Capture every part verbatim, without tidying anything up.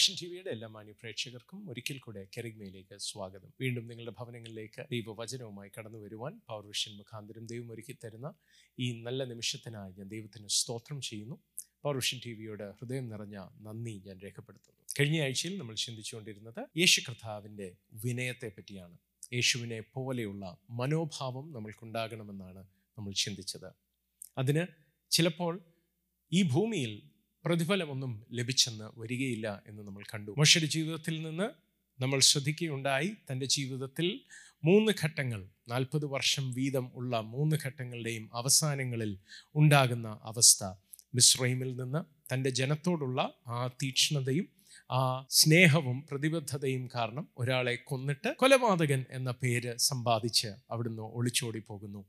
Vision T വിയുടെ എല്ലാ മാന്യ പ്രേക്ഷകർക്കും ഒരിക്കൽ കൂടെ കരിഗ്മയിലേക്ക് സ്വാഗതം. വീണ്ടും നിങ്ങളുടെ ഭവനങ്ങളിലേക്ക് ദൈവവചനവുമായി കടന്നു വരുവാൻ പവർ വിഷൻ മുഖാന്തരം ദൈവം ഒരുക്കി തരുന്ന ഈ നല്ല നിമിഷത്തിനായി ഞാൻ ദൈവത്തിന് സ്തോത്രം ചെയ്യുന്നു. പവർ വിഷൻ ടി വിയുടെ ഹൃദയം നിറഞ്ഞ നന്ദി ഞാൻ രേഖപ്പെടുത്തുന്നു. കഴിഞ്ഞ ആഴ്ചയിൽ നമ്മൾ ചിന്തിച്ചുകൊണ്ടിരുന്നത് യേശു കർത്താവിൻ്റെ വിനയത്തെ പറ്റിയാണ്. യേശുവിനെ പോലെയുള്ള മനോഭാവം നമ്മൾക്കുണ്ടാകണമെന്നാണ് നമ്മൾ ചിന്തിച്ചത്. അതിന് ചിലപ്പോൾ ഈ ഭൂമിയിൽ പ്രതിഫലമൊന്നും ലഭിച്ചെന്ന് വരികയില്ല എന്ന് നമ്മൾ കണ്ടു. മോശയുടെ ജീവിതത്തിൽ നിന്ന് നമ്മൾ ശ്രദ്ധിക്കുകയുണ്ടായി. തൻ്റെ ജീവിതത്തിൽ മൂന്ന് ഘട്ടങ്ങൾ, നാൽപ്പത് വർഷം വീതം ഉള്ള മൂന്ന് ഘട്ടങ്ങളുടെയും അവസാനങ്ങളിൽ ഉണ്ടാകുന്ന അവസ്ഥ, മിസ്രൈമിൽ നിന്ന് തൻ്റെ ജനത്തോടുള്ള ആ തീക്ഷ്ണതയും ആ സ്നേഹവും പ്രതിബദ്ധതയും കാരണം ഒരാളെ കൊന്നിട്ട് കൊലപാതകൻ എന്ന പേര് സമ്പാദിച്ച് അവിടുന്ന് ഒളിച്ചോടി പോകുന്നു.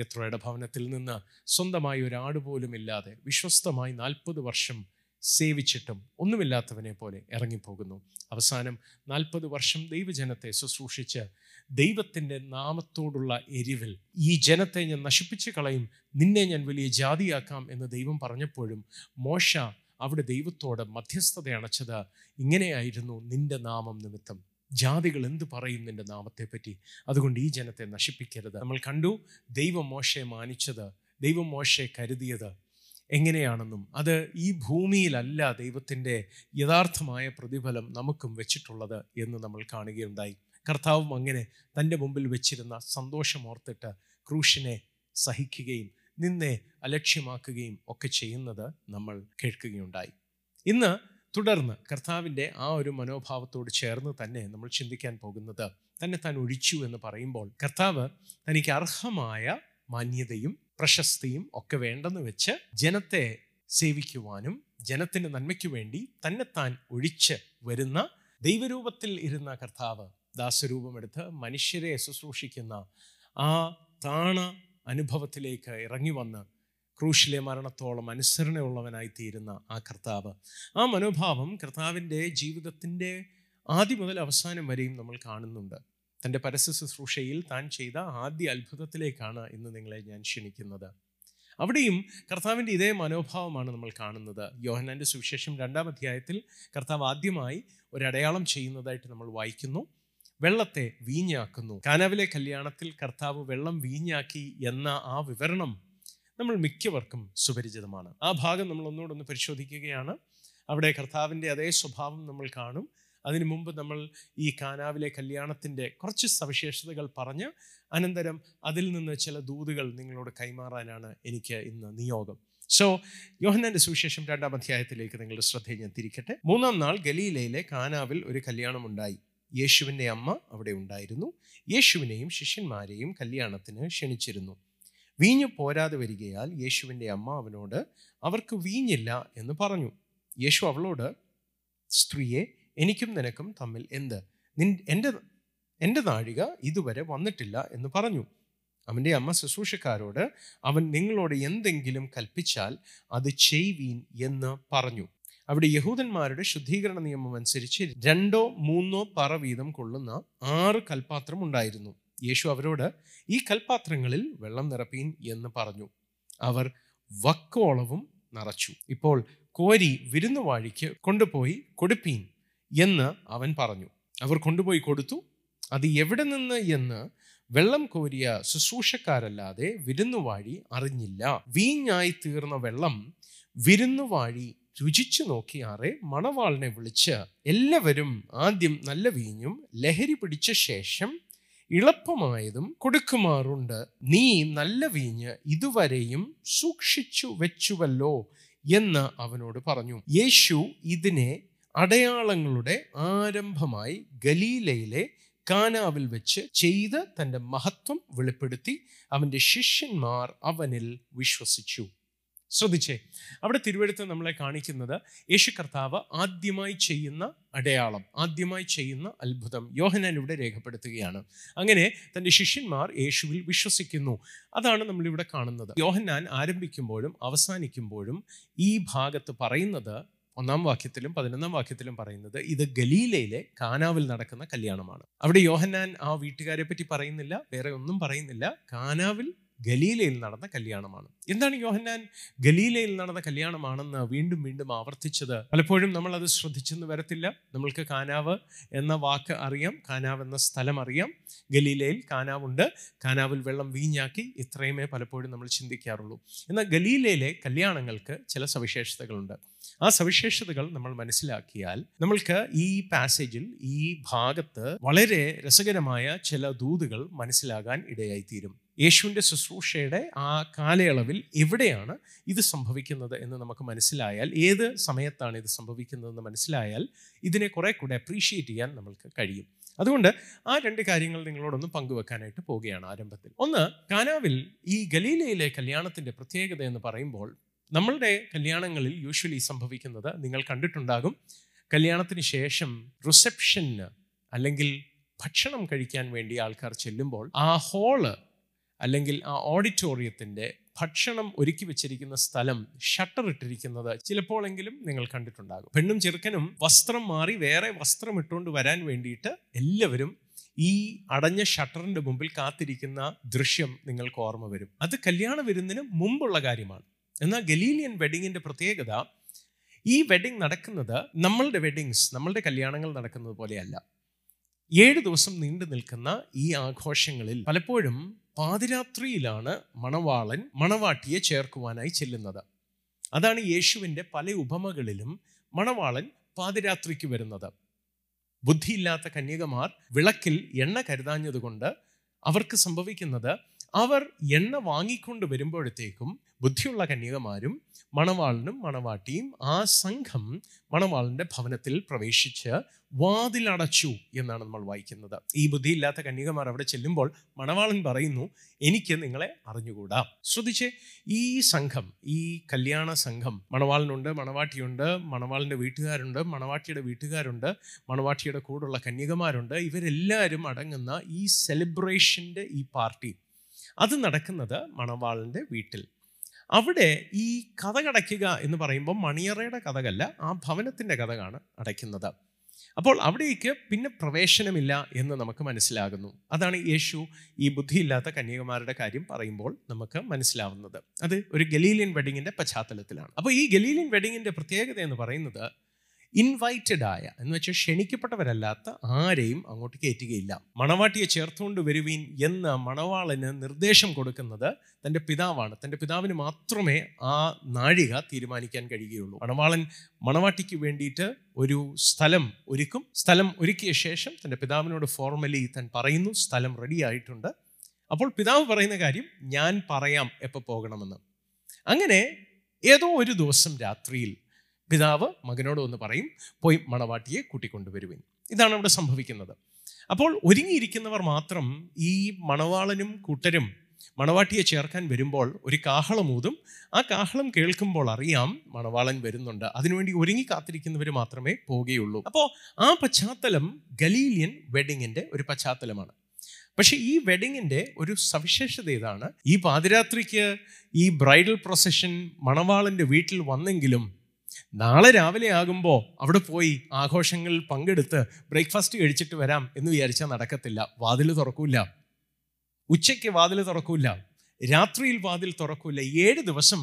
യത്രോയുടെ ഭവനത്തിൽ നിന്ന് സ്വന്തമായി ഒരാട് പോലും ഇല്ലാതെ വിശ്വസ്തമായി നാൽപ്പത് വർഷം സേവിച്ചിട്ടും ഒന്നുമില്ലാത്തവനെ പോലെ ഇറങ്ങിപ്പോകുന്നു. അവസാനം നാൽപ്പത് വർഷം ദൈവജനത്തെ ശുശ്രൂഷിച്ച് ദൈവത്തിൻ്റെ നാമത്തോടുള്ള എരിവിൽ ഈ ജനത്തെ ഞാൻ നശിപ്പിച്ച് കളയും, നിന്നെ ഞാൻ വലിയ ജാതിയാക്കാം എന്ന് ദൈവം പറഞ്ഞപ്പോഴും മോശ അവിടെ ദൈവത്തോട് മധ്യസ്ഥത അണച്ചത് ഇങ്ങനെയായിരുന്നു: നിന്റെ നാമം നിമിത്തം ജാതികൾ എന്ത് പറയും നിൻ്റെ നാമത്തെപ്പറ്റി, അതുകൊണ്ട് ഈ ജനത്തെ നശിപ്പിക്കരുത്. നമ്മൾ കണ്ടു ദൈവം മോശയെ മാനിച്ചത്, ദൈവം മോശയെ കരുതിയത് എങ്ങനെയാണെന്നും അത് ഈ ഭൂമിയിലല്ല ദൈവത്തിൻ്റെ യഥാർത്ഥമായ പ്രതിഫലം നമുക്കും വെച്ചിട്ടുള്ളത് എന്ന് നമ്മൾ കാണുകയുണ്ടായി. കർത്താവും അങ്ങനെ തൻ്റെ മുമ്പിൽ വെച്ചിരുന്ന സന്തോഷമോർത്തിട്ട് ക്രൂശിനെ സഹിക്കുകയും നിന്നെ അലക്ഷ്യമാക്കുകയും ഒക്കെ ചെയ്യുന്നത് നമ്മൾ കേൾക്കുകയുണ്ടായി. ഇന്ന് തുടർന്ന് കർത്താവിൻ്റെ ആ ഒരു മനോഭാവത്തോട് ചേർന്ന് തന്നെ നമ്മൾ ചിന്തിക്കാൻ പോകുന്നത്, തന്നെ താൻ ഒഴിച്ചു എന്ന് പറയുമ്പോൾ കർത്താവ് തനിക്ക് അർഹമായ മാന്യതയും പ്രശസ്തിയും ഒക്കെ വേണ്ടെന്ന് വെച്ച് ജനത്തെ സേവിക്കുവാനും ജനത്തിൻ്റെ നന്മയ്ക്ക് വേണ്ടി തന്നെ താൻ ഒഴിച്ച് വരുന്ന ദൈവരൂപത്തിൽ ഇരുന്ന കർത്താവ് ദാസരൂപമെടുത്ത് മനുഷ്യരെ ശുശ്രൂഷിക്കുന്ന ആ താണ അനുഭവത്തിലേക്ക് ഇറങ്ങി വന്ന് ക്രൂശിലെ മരണത്തോളം അനുസരണയുള്ളവനായിത്തീരുന്ന ആ കർത്താവ്, ആ മനോഭാവം കർത്താവിൻ്റെ ജീവിതത്തിൻ്റെ ആദ്യം മുതൽ അവസാനം വരെയും നമ്മൾ കാണുന്നുണ്ട്. തൻ്റെ പരസ്യ ശുശ്രൂഷയിൽ താൻ ചെയ്ത ആദ്യ അത്ഭുതത്തിലേക്കാണ് ഇന്ന് നിങ്ങളെ ഞാൻ ക്ഷണിക്കുന്നത്. അവിടെയും കർത്താവിൻ്റെ ഇതേ മനോഭാവമാണ് നമ്മൾ കാണുന്നത്. യോഹന്നാൻ്റെ സുവിശേഷം രണ്ടാം അധ്യായത്തിൽ കർത്താവ് ആദ്യമായി ഒരടയാളം ചെയ്യുന്നതായിട്ട് നമ്മൾ വായിക്കുന്നു. വെള്ളത്തെ വീഞ്ഞാക്കുന്നു. കാനാവിലെ കല്യാണത്തിൽ കർത്താവ് വെള്ളം വീഞ്ഞാക്കി എന്ന ആ വിവരണം നമ്മൾ മിക്കവർക്കും സുപരിചിതമാണ്. ആ ഭാഗം നമ്മൾ ഒന്നുകൂടൊന്ന് പരിശോധിക്കുകയാണ്. അവിടെ കർത്താവിൻ്റെ അതേ സ്വഭാവം നമ്മൾ കാണും. അതിനു മുമ്പ് നമ്മൾ ഈ കാനാവിലെ കല്യാണത്തിൻ്റെ കുറച്ച് സവിശേഷതകൾ പറഞ്ഞ് അനന്തരം അതിൽ നിന്ന് ചില ദൂതുകൾ നിങ്ങളോട് കൈമാറാനാണ് എനിക്ക് ഇന്ന് നിയോഗം. സോ യോഹന്നാൻ്റെ സുവിശേഷം രണ്ടാം അധ്യായത്തിലേക്ക് നിങ്ങളുടെ ശ്രദ്ധയെ ഞാൻ തിരിക്കട്ടെ. മൂന്നാം നാൾ ഗലീലയിലെ കാനാവിൽ ഒരു കല്യാണമുണ്ടായി. യേശുവിൻ്റെ അമ്മ അവിടെ ഉണ്ടായിരുന്നു. യേശുവിനെയും ശിഷ്യന്മാരെയും കല്യാണത്തിന് ക്ഷണിച്ചിരുന്നു. വീഞ്ഞ് പോരാതെ വരികയാൽ യേശുവിൻ്റെ അമ്മ അവനോട് അവർക്ക് വീഞ്ഞില്ല എന്ന് പറഞ്ഞു. യേശു അവളോട്, സ്ത്രീയെ, എനിക്കും നിനക്കും തമ്മിൽ എന്ത്? നിൻ എൻ്റെ എൻ്റെ നാഴിക ഇതുവരെ വന്നിട്ടില്ല എന്ന് പറഞ്ഞു. അവൻ്റെ അമ്മ ശുശ്രൂഷക്കാരോട്, അവൻ നിങ്ങളോട് എന്തെങ്കിലും കൽപ്പിച്ചാൽ അത് ചെയ്വീൻ എന്ന് പറഞ്ഞു. അവിടെ യഹൂദന്മാരുടെ ശുദ്ധീകരണ നിയമം അനുസരിച്ച് രണ്ടോ മൂന്നോ പറ വീതം കൊള്ളുന്ന ആറ് കൽപ്പാത്രം ഉണ്ടായിരുന്നു. യേശു അവരോട്, ഈ കൽപ്പാത്രങ്ങളിൽ വെള്ളം നിറപ്പീൻ എന്ന് പറഞ്ഞു. അവർ വക്കോളവും നിറച്ചു. ഇപ്പോൾ കോരി വിരുന്നുവാഴിക്ക് കൊണ്ടുപോയി കൊടുപ്പീൻ എന്ന് അവൻ പറഞ്ഞു. അവർ കൊണ്ടുപോയി കൊടുത്തു. അത് എവിടെ നിന്ന് എന്ന് വെള്ളം കോരിയ ശുശ്രൂഷക്കാരല്ലാതെ വിരുന്നുവാഴി അറിഞ്ഞില്ല. വീഞ്ഞായി തീർന്ന വെള്ളം വിരുന്നുവാഴി രുചിച്ചു നോക്കിയാറെ മണവാളിനെ വിളിച്ച്, എല്ലാവരും ആദ്യം നല്ല വീഞ്ഞും ലഹരി പിടിച്ച ശേഷം ഇളപ്പമായതും കൊടുക്കുമാറുണ്ട്, നീ നല്ല വീഞ്ഞ് ഇതുവരെയും സൂക്ഷിച്ചു വെച്ചുവല്ലോ എന്ന് അവനോട് പറഞ്ഞു. യേശു ഇതിനെ അടയാളങ്ങളുടെ ആരംഭമായി ഗലീലയിലെ കാനാവിൽ വെച്ച് ചെയ്ത് തൻ്റെ മഹത്വം വെളിപ്പെടുത്തി. അവൻ്റെ ശിഷ്യന്മാർ അവനിൽ വിശ്വസിച്ചു. ശ്രദ്ധിച്ചേ, അവിടെ തിരുവെഴുത്ത് നമ്മളെ കാണിക്കുന്നത് യേശു കർത്താവ് ആദ്യമായി ചെയ്യുന്ന അടയാളം, ആദ്യമായി ചെയ്യുന്ന അത്ഭുതം യോഹന്നാൻ ഇവിടെ രേഖപ്പെടുത്തുകയാണ്. അങ്ങനെ തൻ്റെ ശിഷ്യന്മാർ യേശുവിൽ വിശ്വസിക്കുന്നു. അതാണ് നമ്മളിവിടെ കാണുന്നത്. യോഹന്നാൻ ആരംഭിക്കുമ്പോഴും അവസാനിക്കുമ്പോഴും ഈ ഭാഗത്ത് പറയുന്നത്, ഒന്നാം വാക്യത്തിലും പതിനൊന്നാം വാക്യത്തിലും പറയുന്നത്, ഇത് ഗലീലയിലെ കാനാവിൽ നടക്കുന്ന കല്യാണമാണ്. അവിടെ യോഹന്നാൻ ആ വീട്ടുകാരെ പറ്റി പറയുന്നില്ല, വേറെ ഒന്നും പറയുന്നില്ല. കാനാവിൽ ഗലീലയിൽ നടന്ന കല്യാണമാണ്. എന്താണ് യോഹന്നാൻ ഗലീലയിൽ നടന്ന കല്യാണമാണെന്ന് വീണ്ടും വീണ്ടും ആവർത്തിച്ചത്? പലപ്പോഴും നമ്മളത് ശ്രദ്ധിച്ചെന്ന് വരത്തില്ല. നമ്മൾക്ക് കാനാവ് എന്ന വാക്ക് അറിയാം, കാനാവ് എന്ന സ്ഥലം അറിയാം. ഗലീലയിൽ കാനാവുണ്ട്, കാനാവിൽ വെള്ളം വീഞ്ഞാക്കി, ഇത്രയുമേ പലപ്പോഴും നമ്മൾ ചിന്തിക്കാറുള്ളൂ. എന്നാൽ ഗലീലയിലെ കല്യാണങ്ങൾക്ക് ചില സവിശേഷതകളുണ്ട്. ആ സവിശേഷതകൾ നമ്മൾ മനസ്സിലാക്കിയാൽ നമ്മൾക്ക് ഈ പാസേജിൽ, ഈ ഭാഗത്ത് വളരെ രസകരമായ ചില ദൂതുകൾ മനസ്സിലാകാൻ ഇടയായിത്തീരും. യേശുവിൻ്റെ ശുശ്രൂഷയുടെ ആ കാലയളവിൽ എവിടെയാണ് ഇത് സംഭവിക്കുന്നത് എന്ന് നമുക്ക് മനസ്സിലായാൽ, ഏത് സമയത്താണ് ഇത് സംഭവിക്കുന്നതെന്ന് മനസ്സിലായാൽ, ഇതിനെ കുറെ കൂടെ അപ്രീഷിയേറ്റ് ചെയ്യാൻ നമ്മൾക്ക് കഴിയും. അതുകൊണ്ട് ആ രണ്ട് കാര്യങ്ങൾ നിങ്ങളോടൊന്ന് പങ്കുവെക്കാനായിട്ട് പോവുകയാണ് ആരംഭത്തിൽ. ഒന്ന്, കാനാവിൽ ഈ ഗലീലയിലെ കല്യാണത്തിൻ്റെ പ്രത്യേകത എന്ന് പറയുമ്പോൾ, നമ്മളുടെ കല്യാണങ്ങളിൽ യൂഷ്വലി സംഭവിക്കുന്നത് നിങ്ങൾ കണ്ടിട്ടുണ്ടാകും, കല്യാണത്തിന് ശേഷം റിസപ്ഷന് അല്ലെങ്കിൽ ഭക്ഷണം കഴിക്കാൻ വേണ്ടി ആൾക്കാർ ചെല്ലുമ്പോൾ ആ ഹോള് അല്ലെങ്കിൽ ആ ഓഡിറ്റോറിയത്തിൻ്റെ ഭക്ഷണം ഒരുക്കി വെച്ചിരിക്കുന്ന സ്ഥലം ഷട്ടർ ഇട്ടിരിക്കുന്നത് ചിലപ്പോഴെങ്കിലും നിങ്ങൾ കണ്ടിട്ടുണ്ടാകും. പെണ്ണും ചെറുക്കനും വസ്ത്രം മാറി വേറെ വസ്ത്രം ഇട്ടുകൊണ്ട് വരാൻ വേണ്ടിയിട്ട് എല്ലാവരും ഈ അടഞ്ഞ ഷട്ടറിൻ്റെ മുമ്പിൽ കാത്തിരിക്കുന്ന ദൃശ്യം നിങ്ങൾക്ക് ഓർമ്മ വരും. അത് കല്യാണ വിരുന്നിന് മുമ്പുള്ള കാര്യമാണ്. എന്നാൽ ഗലീലിയൻ വെഡിങ്ങിൻ്റെ പ്രത്യേകത, ഈ വെഡിങ് നടക്കുന്നത് നമ്മളുടെ വെഡിങ്സ്, നമ്മളുടെ കല്യാണങ്ങൾ നടക്കുന്നത് പോലെയല്ല. ഏഴ് ദിവസം നീണ്ടു നിൽക്കുന്ന ഈ ആഘോഷങ്ങളിൽ പലപ്പോഴും പാതിരാത്രിയിലാണ് മണവാളൻ മണവാട്ടിയെ ചേർക്കുവാനായി ചെല്ലുന്നത്. അതാണ് യേശുവിൻ്റെ പല ഉപമകളിലും മണവാളൻ പാതിരാത്രിക്ക് വരുന്നത്. ബുദ്ധിയില്ലാത്ത കന്യകമാർ വിളക്കിൽ എണ്ണ കരുതാഞ്ഞതുകൊണ്ട് അവർക്ക് സംഭവിക്കുന്നത്, അവർ എണ്ണ വാങ്ങിക്കൊണ്ട് വരുമ്പോഴത്തേക്കും ബുദ്ധിയുള്ള കന്യകമാരും മണവാളനും മണവാട്ടിയും ആ സംഘം മണവാളൻ്റെ ഭവനത്തിൽ പ്രവേശിച്ച് വാതിലടച്ചു എന്നാണ് നമ്മൾ വായിക്കുന്നത്. ഈ ബുദ്ധിയില്ലാത്ത കന്യകമാർ അവിടെ ചെല്ലുമ്പോൾ മണവാളൻ പറയുന്നു, എനിക്ക് നിങ്ങളെ അറിഞ്ഞുകൂടാ. ശ്രദ്ധിച്ചേ, ഈ സംഘം, ഈ കല്യാണ സംഘം, മണവാളനുണ്ട്, മണവാട്ടിയുണ്ട്, മണവാളൻ്റെ വീട്ടുകാരുണ്ട്, മണവാട്ടിയുടെ വീട്ടുകാരുണ്ട്, മണവാട്ടിയുടെ കൂടെയുള്ള കന്യകമാരുണ്ട്, ഇവരെല്ലാവരും അടങ്ങുന്ന ഈ സെലിബ്രേഷൻ്റെ ഈ പാർട്ടി അത് നടക്കുന്നത് മണവാളൻ്റെ വീട്ടിൽ. അവിടെ ഈ കഥക് അടയ്ക്കുക എന്ന് പറയുമ്പോൾ മണിയറയുടെ കഥകല്ല, ആ ഭവനത്തിൻ്റെ കഥകാണ് അടയ്ക്കുന്നത്. അപ്പോൾ അവിടേക്ക് പിന്നെ പ്രവേശനമില്ല എന്ന് നമുക്ക് മനസ്സിലാകുന്നു. അതാണ് യേശു ഈ ബുദ്ധിയില്ലാത്ത കന്യകമാരുടെ കാര്യം പറയുമ്പോൾ നമുക്ക് മനസ്സിലാവുന്നത്. അത് ഒരു ഗലീലിയൻ വെഡിങ്ങിൻ്റെ പശ്ചാത്തലത്തിലാണ്. അപ്പോൾ ഈ ഗലീലിയൻ വെഡിങ്ങിൻ്റെ പ്രത്യേകത എന്ന് പറയുന്നത്, ഇൻവൈറ്റഡ് ആയ എന്ന് വെച്ചാൽ ക്ഷണിക്കപ്പെട്ടവരല്ലാത്ത ആരെയും അങ്ങോട്ട് കയറ്റുകയില്ല. മണവാട്ടിയെ ചേർത്തുകൊണ്ട് വരുവീൻ എന്ന് മണവാളന് നിർദ്ദേശം കൊടുക്കുന്നത് തൻ്റെ പിതാവാണ്. തൻ്റെ പിതാവിന് മാത്രമേ ആ നാഴിക തീരുമാനിക്കാൻ കഴിയുകയുള്ളൂ. മണവാളൻ മണവാട്ടിക്ക് വേണ്ടിയിട്ട് ഒരു സ്ഥലം ഒരുക്കും. സ്ഥലം ഒരുക്കിയ ശേഷം തൻ്റെ പിതാവിനോട് ഫോർമലി താൻ പറയുന്നു, സ്ഥലം റെഡി ആയിട്ടുണ്ട്. അപ്പോൾ പിതാവ് പറയുന്ന കാര്യം, ഞാൻ പറയാം എപ്പോൾ പോകണമെന്ന്. അങ്ങനെ ഏതോ ഒരു ദിവസം രാത്രിയിൽ പിതാവ് മകനോട് ഒന്ന് പറയും, പോയി മണവാട്ടിയെ കൂട്ടിക്കൊണ്ടുവരുവിൻ. ഇതാണ് അവിടെ സംഭവിക്കുന്നത്. അപ്പോൾ ഒരുങ്ങിയിരിക്കുന്നവർ മാത്രം ഈ മണവാളനും കൂട്ടരും മണവാട്ടിയെ ചേർക്കാൻ വരുമ്പോൾ ഒരു കാഹളമൂതും. ആ കാഹളം കേൾക്കുമ്പോൾ അറിയാം മണവാളൻ വരുന്നുണ്ട്. അതിനുവേണ്ടി ഒരുങ്ങി കാത്തിരിക്കുന്നവർ മാത്രമേ പോവുകയുള്ളൂ. അപ്പോൾ ആ പശ്ചാത്തലം ഗലീലിയൻ വെഡിങ്ങിൻ്റെ ഒരു പശ്ചാത്തലമാണ്. പക്ഷേ ഈ വെഡിങ്ങിൻ്റെ ഒരു സവിശേഷത ഇതാണ്, ഈ പാതിരാത്രിക്ക് ഈ ബ്രൈഡൽ പ്രൊസഷൻ മണവാളൻ്റെ വീട്ടിൽ വന്നെങ്കിലും നാളെ രാവിലെ ആകുമ്പോൾ അവിടെ പോയി ആഘോഷങ്ങളിൽ പങ്കെടുത്ത് ബ്രേക്ക്ഫാസ്റ്റ് കഴിച്ചിട്ട് വരാം എന്ന് വിചാരിച്ചാൽ നടക്കത്തില്ല. വാതിൽ തുറക്കൂല, ഉച്ചയ്ക്ക് വാതിൽ തുറക്കൂല, രാത്രിയിൽ വാതിൽ തുറക്കൂല. ഏഴ് ദിവസം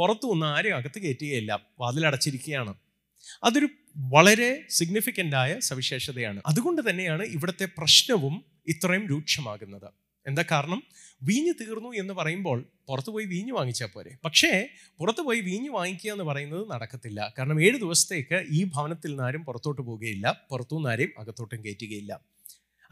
പുറത്തു നിന്ന് ആരും അകത്ത് കയറ്റുകയില്ല, വാതിലടച്ചിരിക്കുകയാണ്. അതൊരു വളരെ സിഗ്നിഫിക്കൻ്റായ സവിശേഷതയാണ്. അതുകൊണ്ട് തന്നെയാണ് ഇവിടുത്തെ പ്രശ്നവും ഇത്രയും രൂക്ഷമാകുന്നത്. എന്താ കാരണം? വീഞ്ഞ് തീർന്നു എന്ന് പറയുമ്പോൾ പുറത്തു പോയി വീഞ്ഞ് വാങ്ങിച്ചാൽ പോരെ. പക്ഷേ പുറത്തു പോയി വീഞ്ഞ് വാങ്ങിക്കുക എന്ന് പറയുന്നത് നടക്കത്തില്ല. കാരണം ഏഴ് ദിവസത്തേക്ക് ഈ ഭവനത്തിൽ നിന്നാരും പുറത്തോട്ട് പോവുകയില്ല, പുറത്തുനിന്ന് ആരെയും അകത്തോട്ടും കയറ്റുകയില്ല.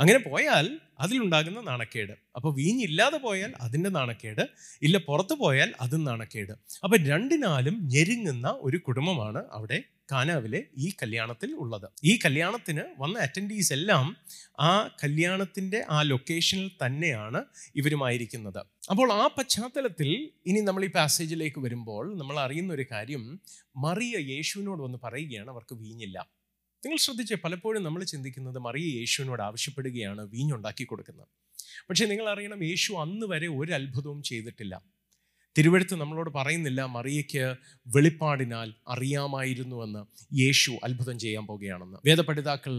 അങ്ങനെ പോയാൽ അതിലുണ്ടാകുന്ന നാണക്കേട്. അപ്പോൾ വീഞ്ഞില്ലാതെ പോയാൽ അതിൻ്റെ നാണക്കേട് ഇല്ല, പുറത്തു പോയാൽ അതും നാണക്കേട്. അപ്പം രണ്ടിനാലും ഞെരുങ്ങുന്ന ഒരു കുടുംബമാണ് അവിടെ കാനാവിലെ ഈ കല്യാണത്തിൽ ഉള്ളത്. ഈ കല്യാണത്തിന് വന്ന അറ്റൻഡീസ് എല്ലാം ആ കല്യാണത്തിൻ്റെ ആ ലൊക്കേഷനിൽ തന്നെയാണ് ഇവരുമായിരിക്കുന്നത്. അപ്പോൾ ആ പശ്ചാത്തലത്തിൽ ഇനി നമ്മൾ ഈ പാസേജിലേക്ക് വരുമ്പോൾ നമ്മൾ അറിയുന്ന ഒരു കാര്യം, മറിയ യേശുവിനോട് വന്ന് പറയുകയാണ് അവർക്ക് വീഞ്ഞില്ല. നിങ്ങൾ ശ്രദ്ധിച്ചേ, പലപ്പോഴും നമ്മൾ ചിന്തിക്കുന്നത് മറിയ യേശുവിനോട് ആവശ്യപ്പെടുകയാണ് വീഞ്ഞുണ്ടാക്കി കൊടുക്കുന്നത്. പക്ഷേ നിങ്ങൾ അറിയണം, യേശു അന്ന് വരെ ഒരു അത്ഭുതവും ചെയ്തിട്ടില്ല. തിരുവെഴുത്ത് നമ്മളോട് പറയുന്നില്ല മറിയയ്ക്ക് വെളിപ്പാടിനാൽ അറിയാമായിരുന്നുവെന്ന് യേശു അത്ഭുതം ചെയ്യാൻ പോവുകയാണെന്ന്. വേദപഠിതാക്കൾ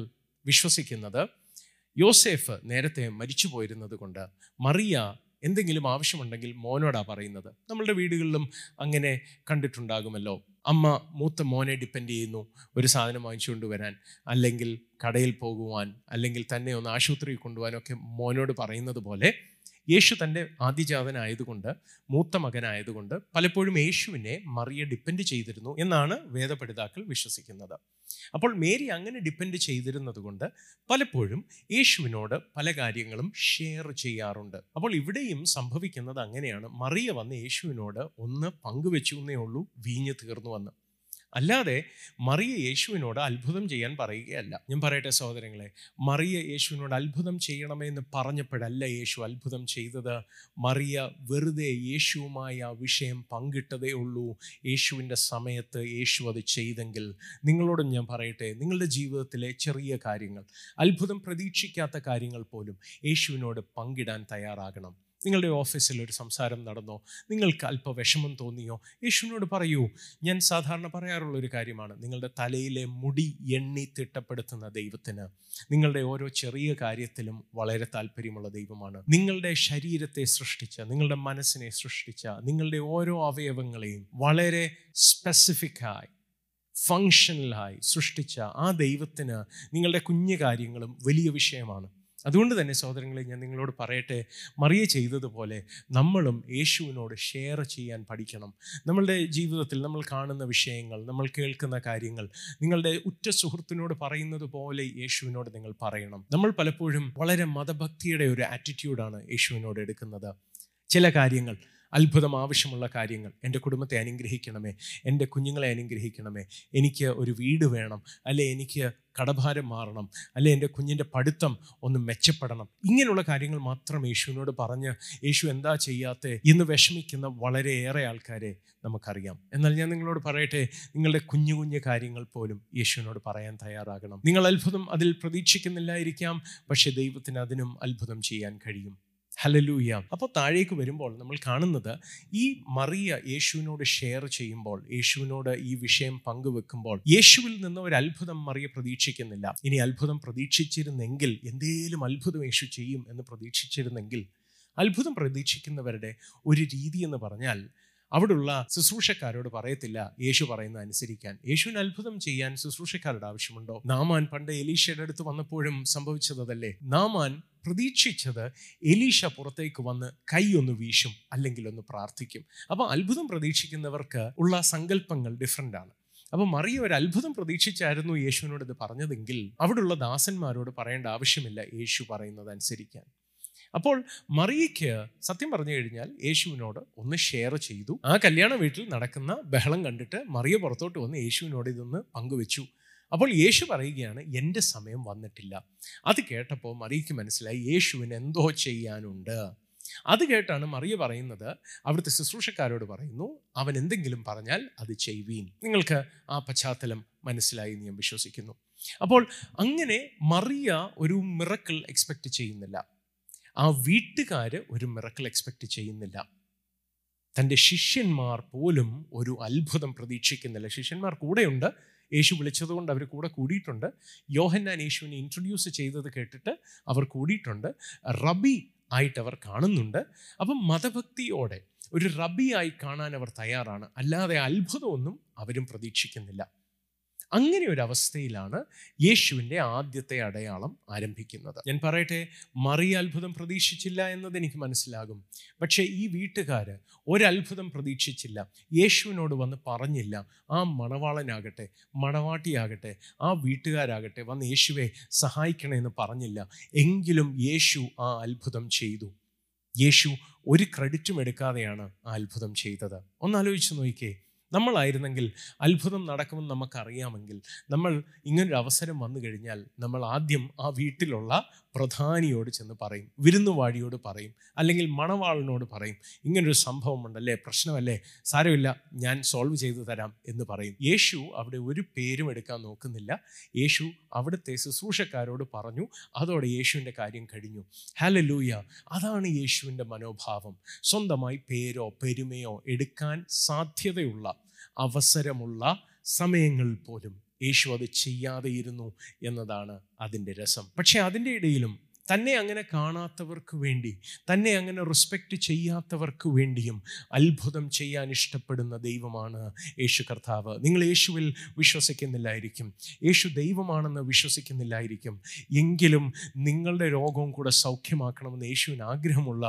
വിശ്വസിക്കുന്നത് യോസേഫ് നേരത്തെ മരിച്ചു പോയിരുന്നത് കൊണ്ട് മറിയ എന്തെങ്കിലും ആവശ്യമുണ്ടെങ്കിൽ മോനോടാ പറയുന്നത്. നമ്മളുടെ വീടുകളിലും അങ്ങനെ കണ്ടിട്ടുണ്ടാകുമല്ലോ, അമ്മ മൂത്ത മോനെ ഡിപ്പെൻഡ് ചെയ്യുന്നു ഒരു സാധനം വാങ്ങിച്ചു കൊണ്ടുവരാൻ, അല്ലെങ്കിൽ കടയിൽ പോകുവാൻ, അല്ലെങ്കിൽ തന്നെ ഒന്ന് ആശുപത്രിയിൽ കൊണ്ടുപോകാനൊക്കെ മോനോട് പറയുന്നത് പോലെ യേശു തൻ്റെ ആദ്യജാതനായതുകൊണ്ട്, മൂത്ത മകനായതുകൊണ്ട് പലപ്പോഴും യേശുവിനെ മറിയ ഡിപ്പെൻഡ് ചെയ്തിരുന്നു എന്നാണ് വേദപഠിതാക്കൾ വിശ്വസിക്കുന്നത്. അപ്പോൾ മേരി അങ്ങനെ ഡിപ്പെൻഡ് ചെയ്തിരുന്നത് കൊണ്ട് പലപ്പോഴും യേശുവിനോട് പല കാര്യങ്ങളും ഷെയർ ചെയ്യാറുണ്ട്. അപ്പോൾ ഇവിടെയും സംഭവിക്കുന്നത് അങ്ങനെയാണ്. മറിയ വന്ന് യേശുവിനോട് ഒന്ന് പങ്കുവെച്ചു എന്നേ ഉള്ളൂ, വീഞ്ഞു തീർന്നു വന്ന്. അല്ലാതെ മറിയ യേശുവിനോട് അത്ഭുതം ചെയ്യാൻ പറയുകയല്ല. ഞാൻ പറയട്ടെ സഹോദരങ്ങളെ, മറിയ യേശുവിനോട് അത്ഭുതം ചെയ്യണമെന്ന് പറഞ്ഞപ്പോഴല്ല യേശു അത്ഭുതം ചെയ്തത്. മറിയ വെറുതെ യേശുവുമായി ആ വിഷയം പങ്കിട്ടതേ ഉള്ളൂ. യേശുവിൻ്റെ സമയത്ത് യേശു അത് ചെയ്തെങ്കിൽ, നിങ്ങളോടും ഞാൻ പറയട്ടെ, നിങ്ങളുടെ ജീവിതത്തിലെ ചെറിയ കാര്യങ്ങൾ, അത്ഭുതം പ്രതീക്ഷിക്കാത്ത കാര്യങ്ങൾ പോലും യേശുവിനോട് പങ്കിടാൻ തയ്യാറാകണം. നിങ്ങളുടെ ഓഫീസിൽ ഒരു സംസാരം നടന്നോ, നിങ്ങൾക്ക് അല്പം വിഷമം തോന്നിയോ, യേശുവിനോട് പറയൂ. ഞാൻ സാധാരണ പറയാറുള്ളൊരു കാര്യമാണ്, നിങ്ങളുടെ തലയിലെ മുടി എണ്ണി തിട്ടപ്പെടുത്തുന്ന ദൈവത്തിന് നിങ്ങളുടെ ഓരോ ചെറിയ കാര്യത്തിലും വളരെ താല്പര്യമുള്ള ദൈവമാണ്. നിങ്ങളുടെ ശരീരത്തെ സൃഷ്ടിച്ച, നിങ്ങളുടെ മനസ്സിനെ സൃഷ്ടിച്ച, നിങ്ങളുടെ ഓരോ അവയവങ്ങളെയും വളരെ സ്പെസിഫിക്കായി ഫങ്ഷണലായി സൃഷ്ടിച്ച ആ ദൈവത്തിന് നിങ്ങളുടെ കുഞ്ഞു കാര്യങ്ങളും വലിയ വിഷയമാണ്. അതുകൊണ്ട് തന്നെ സഹോദരങ്ങളെ, ഞാൻ നിങ്ങളോട് പറയട്ടെ, മറിയ ചെയ്തതുപോലെ നമ്മളും യേശുവിനോട് ഷെയർ ചെയ്യാൻ പഠിക്കണം. നമ്മളുടെ ജീവിതത്തിൽ നമ്മൾ കാണുന്ന വിഷയങ്ങൾ, നമ്മൾ കേൾക്കുന്ന കാര്യങ്ങൾ നിങ്ങളുടെ ഉറ്റ സുഹൃത്തിനോട് പറയുന്നത് പോലെ യേശുവിനോട് നിങ്ങൾ പറയണം. നമ്മൾ പലപ്പോഴും വളരെ മതഭക്തിയുടെ ഒരു ആറ്റിറ്റ്യൂഡാണ് യേശുവിനോട് എടുക്കുന്നത്. ചില കാര്യങ്ങൾ, അത്ഭുതം ആവശ്യമുള്ള കാര്യങ്ങൾ, എൻ്റെ കുടുംബത്തെ അനുഗ്രഹിക്കണമേ, എൻ്റെ കുഞ്ഞുങ്ങളെ അനുഗ്രഹിക്കണമേ, എനിക്ക് ഒരു വീട് വേണം, അല്ലെ എനിക്ക് കടഭാരം മാറണം, അല്ലെ എൻ്റെ കുഞ്ഞിൻ്റെ പഠിത്തം ഒന്ന് മെച്ചപ്പെടണം, ഇങ്ങനെയുള്ള കാര്യങ്ങൾ മാത്രം യേശുവിനോട് പറഞ്ഞ് യേശു എന്താ ചെയ്യാത്ത എന്ന് വിഷമിക്കുന്ന വളരെയേറെ ആൾക്കാരെ നമുക്കറിയാം. എന്നാൽ ഞാൻ നിങ്ങളോട് പറയട്ടെ, നിങ്ങളുടെ കുഞ്ഞു കുഞ്ഞു കാര്യങ്ങൾ പോലും യേശുവിനോട് പറയാൻ തയ്യാറാകണം. നിങ്ങൾ അത്ഭുതം അതിൽ പ്രതീക്ഷിക്കുന്നില്ലായിരിക്കാം, പക്ഷേ ദൈവത്തിന് അതിനും അത്ഭുതം ചെയ്യാൻ കഴിയും. ഹല്ലേലൂയ. അപ്പോൾ താഴേക്ക് വരുമ്പോൾ നമ്മൾ കാണുന്നത്, ഈ മറിയ യേശുവിനോട് ഷെയർ ചെയ്യുമ്പോൾ, യേശുവിനോട് ഈ വിഷയം പങ്കുവെക്കുമ്പോൾ യേശുവിൽ നിന്ന് ഒരു അത്ഭുതം മറിയ പ്രതീക്ഷിക്കുന്നില്ല. ഇനി അത്ഭുതം പ്രതീക്ഷിച്ചിരുന്നെങ്കിൽ, എന്തേലും അത്ഭുതം യേശു ചെയ്യും എന്ന് പ്രതീക്ഷിച്ചിരുന്നെങ്കിൽ, അത്ഭുതം പ്രതീക്ഷിക്കുന്നവരുടെ ഒരു രീതി എന്ന് പറഞ്ഞാൽ അവിടുള്ള ശുശ്രൂഷക്കാരോട് പറയത്തില്ല യേശു പറയുന്നത് അനുസരിക്കാൻ. യേശുവിന് അത്ഭുതം ചെയ്യാൻ ശുശ്രൂഷക്കാരുടെ ആവശ്യമുണ്ടോ? നാമാൻ പണ്ട് എലീശയുടെ അടുത്ത് വന്നപ്പോഴും സംഭവിച്ചതല്ലേ? നാമാൻ പ്രതീക്ഷിച്ചത് എലീശ പുറത്തേക്ക് വന്ന് കൈ ഒന്ന് വീശും, അല്ലെങ്കിൽ ഒന്ന് പ്രാർത്ഥിക്കും. അപ്പോൾ അത്ഭുതം പ്രതീക്ഷിക്കുന്നവർക്ക് ഉള്ള സങ്കല്പങ്ങൾ ഡിഫറൻ്റ് ആണ്. അപ്പോൾ മറിയ ഒരു അത്ഭുതം പ്രതീക്ഷിച്ചായിരുന്നു യേശുവിനോട് ഇത് പറഞ്ഞതെങ്കിൽ അവിടുള്ള ദാസന്മാരോട് പറയേണ്ട ആവശ്യമില്ല യേശു പറയുന്നത് അനുസരിക്കാൻ. അപ്പോൾ മറിയയ്ക്ക് സത്യം പറഞ്ഞു കഴിഞ്ഞാൽ യേശുവിനോട് ഒന്ന് ഷെയർ ചെയ്തു. ആ കല്യാണ വീട്ടിൽ നടക്കുന്ന ബഹളം കണ്ടിട്ട് മറിയ പുറത്തോട്ട് വന്ന് യേശുവിനോട് ഇതൊന്ന് പങ്കുവെച്ചു. അപ്പോൾ യേശു പറയുകയാണ്, എൻ്റെ സമയം വന്നിട്ടില്ല. അത് കേട്ടപ്പോൾ മറിയയ്ക്ക് മനസ്സിലായി യേശുവിന് എന്തോ ചെയ്യാനുണ്ട്. അത് കേട്ടാണ് മറിയ പറയുന്നത്, അവിടുത്തെ ശുശ്രൂഷക്കാരോട് പറയുന്നു, അവൻ എന്തെങ്കിലും പറഞ്ഞാൽ അത് ചെയ്വീൻ. നിങ്ങൾക്ക് ആ പശ്ചാത്തലം മനസ്സിലായി എന്ന് ഞാൻ വിശ്വസിക്കുന്നു. അപ്പോൾ അങ്ങനെ മറിയ ഒരു മിറക്കിൾ എക്സ്പെക്റ്റ് ചെയ്യുന്നില്ല. ആ വീട്ടുകാർ ഒരു മിറക്കിൾ എക്സ്പെക്റ്റ് ചെയ്യുന്നില്ല. തൻ്റെ ശിഷ്യന്മാർ പോലും ഒരു അത്ഭുതം പ്രതീക്ഷിക്കുന്നില്ല. ശിഷ്യന്മാർ കൂടെയുണ്ട്, യേശു വിളിച്ചതുകൊണ്ട് അവർ കൂടെ കൂടിയിട്ടുണ്ട്. യോഹന്നാൻ യേശുവിനെ ഇൻട്രൊഡ്യൂസ് ചെയ്തത് കേട്ടിട്ട് അവർ കൂടിയിട്ടുണ്ട്. റബി ആയിട്ട് അവർ കാണുന്നുണ്ട്. അപ്പം മതഭക്തിയോടെ ഒരു റബിയായി കാണാൻ അവർ തയ്യാറാണ്. അല്ലാതെ അത്ഭുതമൊന്നും അവരും പ്രതീക്ഷിക്കുന്നില്ല. അങ്ങനെ ഒരു അവസ്ഥയിലാണ് യേശുവിൻ്റെ ആദ്യത്തെ അടയാളം ആരംഭിക്കുന്നത്. ഞാൻ പറയട്ടെ, മറിയ അത്ഭുതം പ്രതീക്ഷിച്ചില്ല എന്നത് എനിക്ക് മനസ്സിലാകും. പക്ഷേ ഈ വീട്ടുകാർ ഒരത്ഭുതം പ്രതീക്ഷിച്ചില്ല, യേശുവിനോട് വന്ന് പറഞ്ഞില്ല. ആ മണവാളനാകട്ടെ, മണവാട്ടിയാകട്ടെ, ആ വീട്ടുകാരാകട്ടെ വന്ന് യേശുവെ സഹായിക്കണമെന്ന് പറഞ്ഞില്ല. എങ്കിലും യേശു ആ അത്ഭുതം ചെയ്തു. യേശു ഒരു ക്രെഡിറ്റും എടുക്കാതെയാണ് ആ അത്ഭുതം ചെയ്തത്. ഒന്നാലോചിച്ച് നോക്കിക്കേ, നമ്മളായിരുന്നെങ്കിൽ അത്ഭുതം നടക്കുമെന്ന് നമുക്കറിയാമെങ്കിൽ നമ്മൾ ഇങ്ങനൊരു അവസരം വന്നു കഴിഞ്ഞാൽ നമ്മൾ ആദ്യം ആ വീട്ടിലുള്ള പ്രധാനിയോട് ചെന്ന് പറയും, വിരുന്നുവാഴിയോട് പറയും, അല്ലെങ്കിൽ മണവാളനോട് പറയും, ഇങ്ങനൊരു സംഭവമുണ്ടല്ലേ, പ്രശ്നമല്ലേ, സാരമില്ല ഞാൻ സോൾവ് ചെയ്തു തരാം എന്ന് പറയും. യേശു അവിടെ ഒരു പേരും എടുക്കാൻ നോക്കുന്നില്ല. യേശു അവിടുത്തെ ശുശ്രൂഷക്കാരോട് പറഞ്ഞു. അതോടെ യേശുവിൻ്റെ കാര്യം കഴിഞ്ഞു. ഹല്ലേലൂയ. അതാണ് യേശുവിൻ്റെ മനോഭാവം. സ്വന്തമായി പേരോ പെരുമയോ എടുക്കാൻ സാധ്യതയുള്ള അവസരമുള്ള സമയങ്ങളിൽ പോലും യേശു അത് ചെയ്യാതെയിരുന്നു എന്നതാണ് അതിൻ്റെ രസം. പക്ഷെ അതിൻ്റെ ഇടയിലും തന്നെ അങ്ങനെ കാണാത്തവർക്ക് വേണ്ടി, തന്നെ അങ്ങനെ റെസ്പെക്റ്റ് ചെയ്യാത്തവർക്ക് വേണ്ടിയും അത്ഭുതം ചെയ്യാൻ ഇഷ്ടപ്പെടുന്ന ദൈവമാണ് യേശു കർത്താവ്. നിങ്ങൾ യേശുവിൽ വിശ്വസിക്കുന്നില്ലായിരിക്കും, യേശു ദൈവമാണെന്ന് വിശ്വസിക്കുന്നില്ലായിരിക്കും, എങ്കിലും നിങ്ങളുടെ രോഗവും കൂടെ സൗഖ്യമാക്കണമെന്ന് യേശുവിന് ആഗ്രഹമുള്ള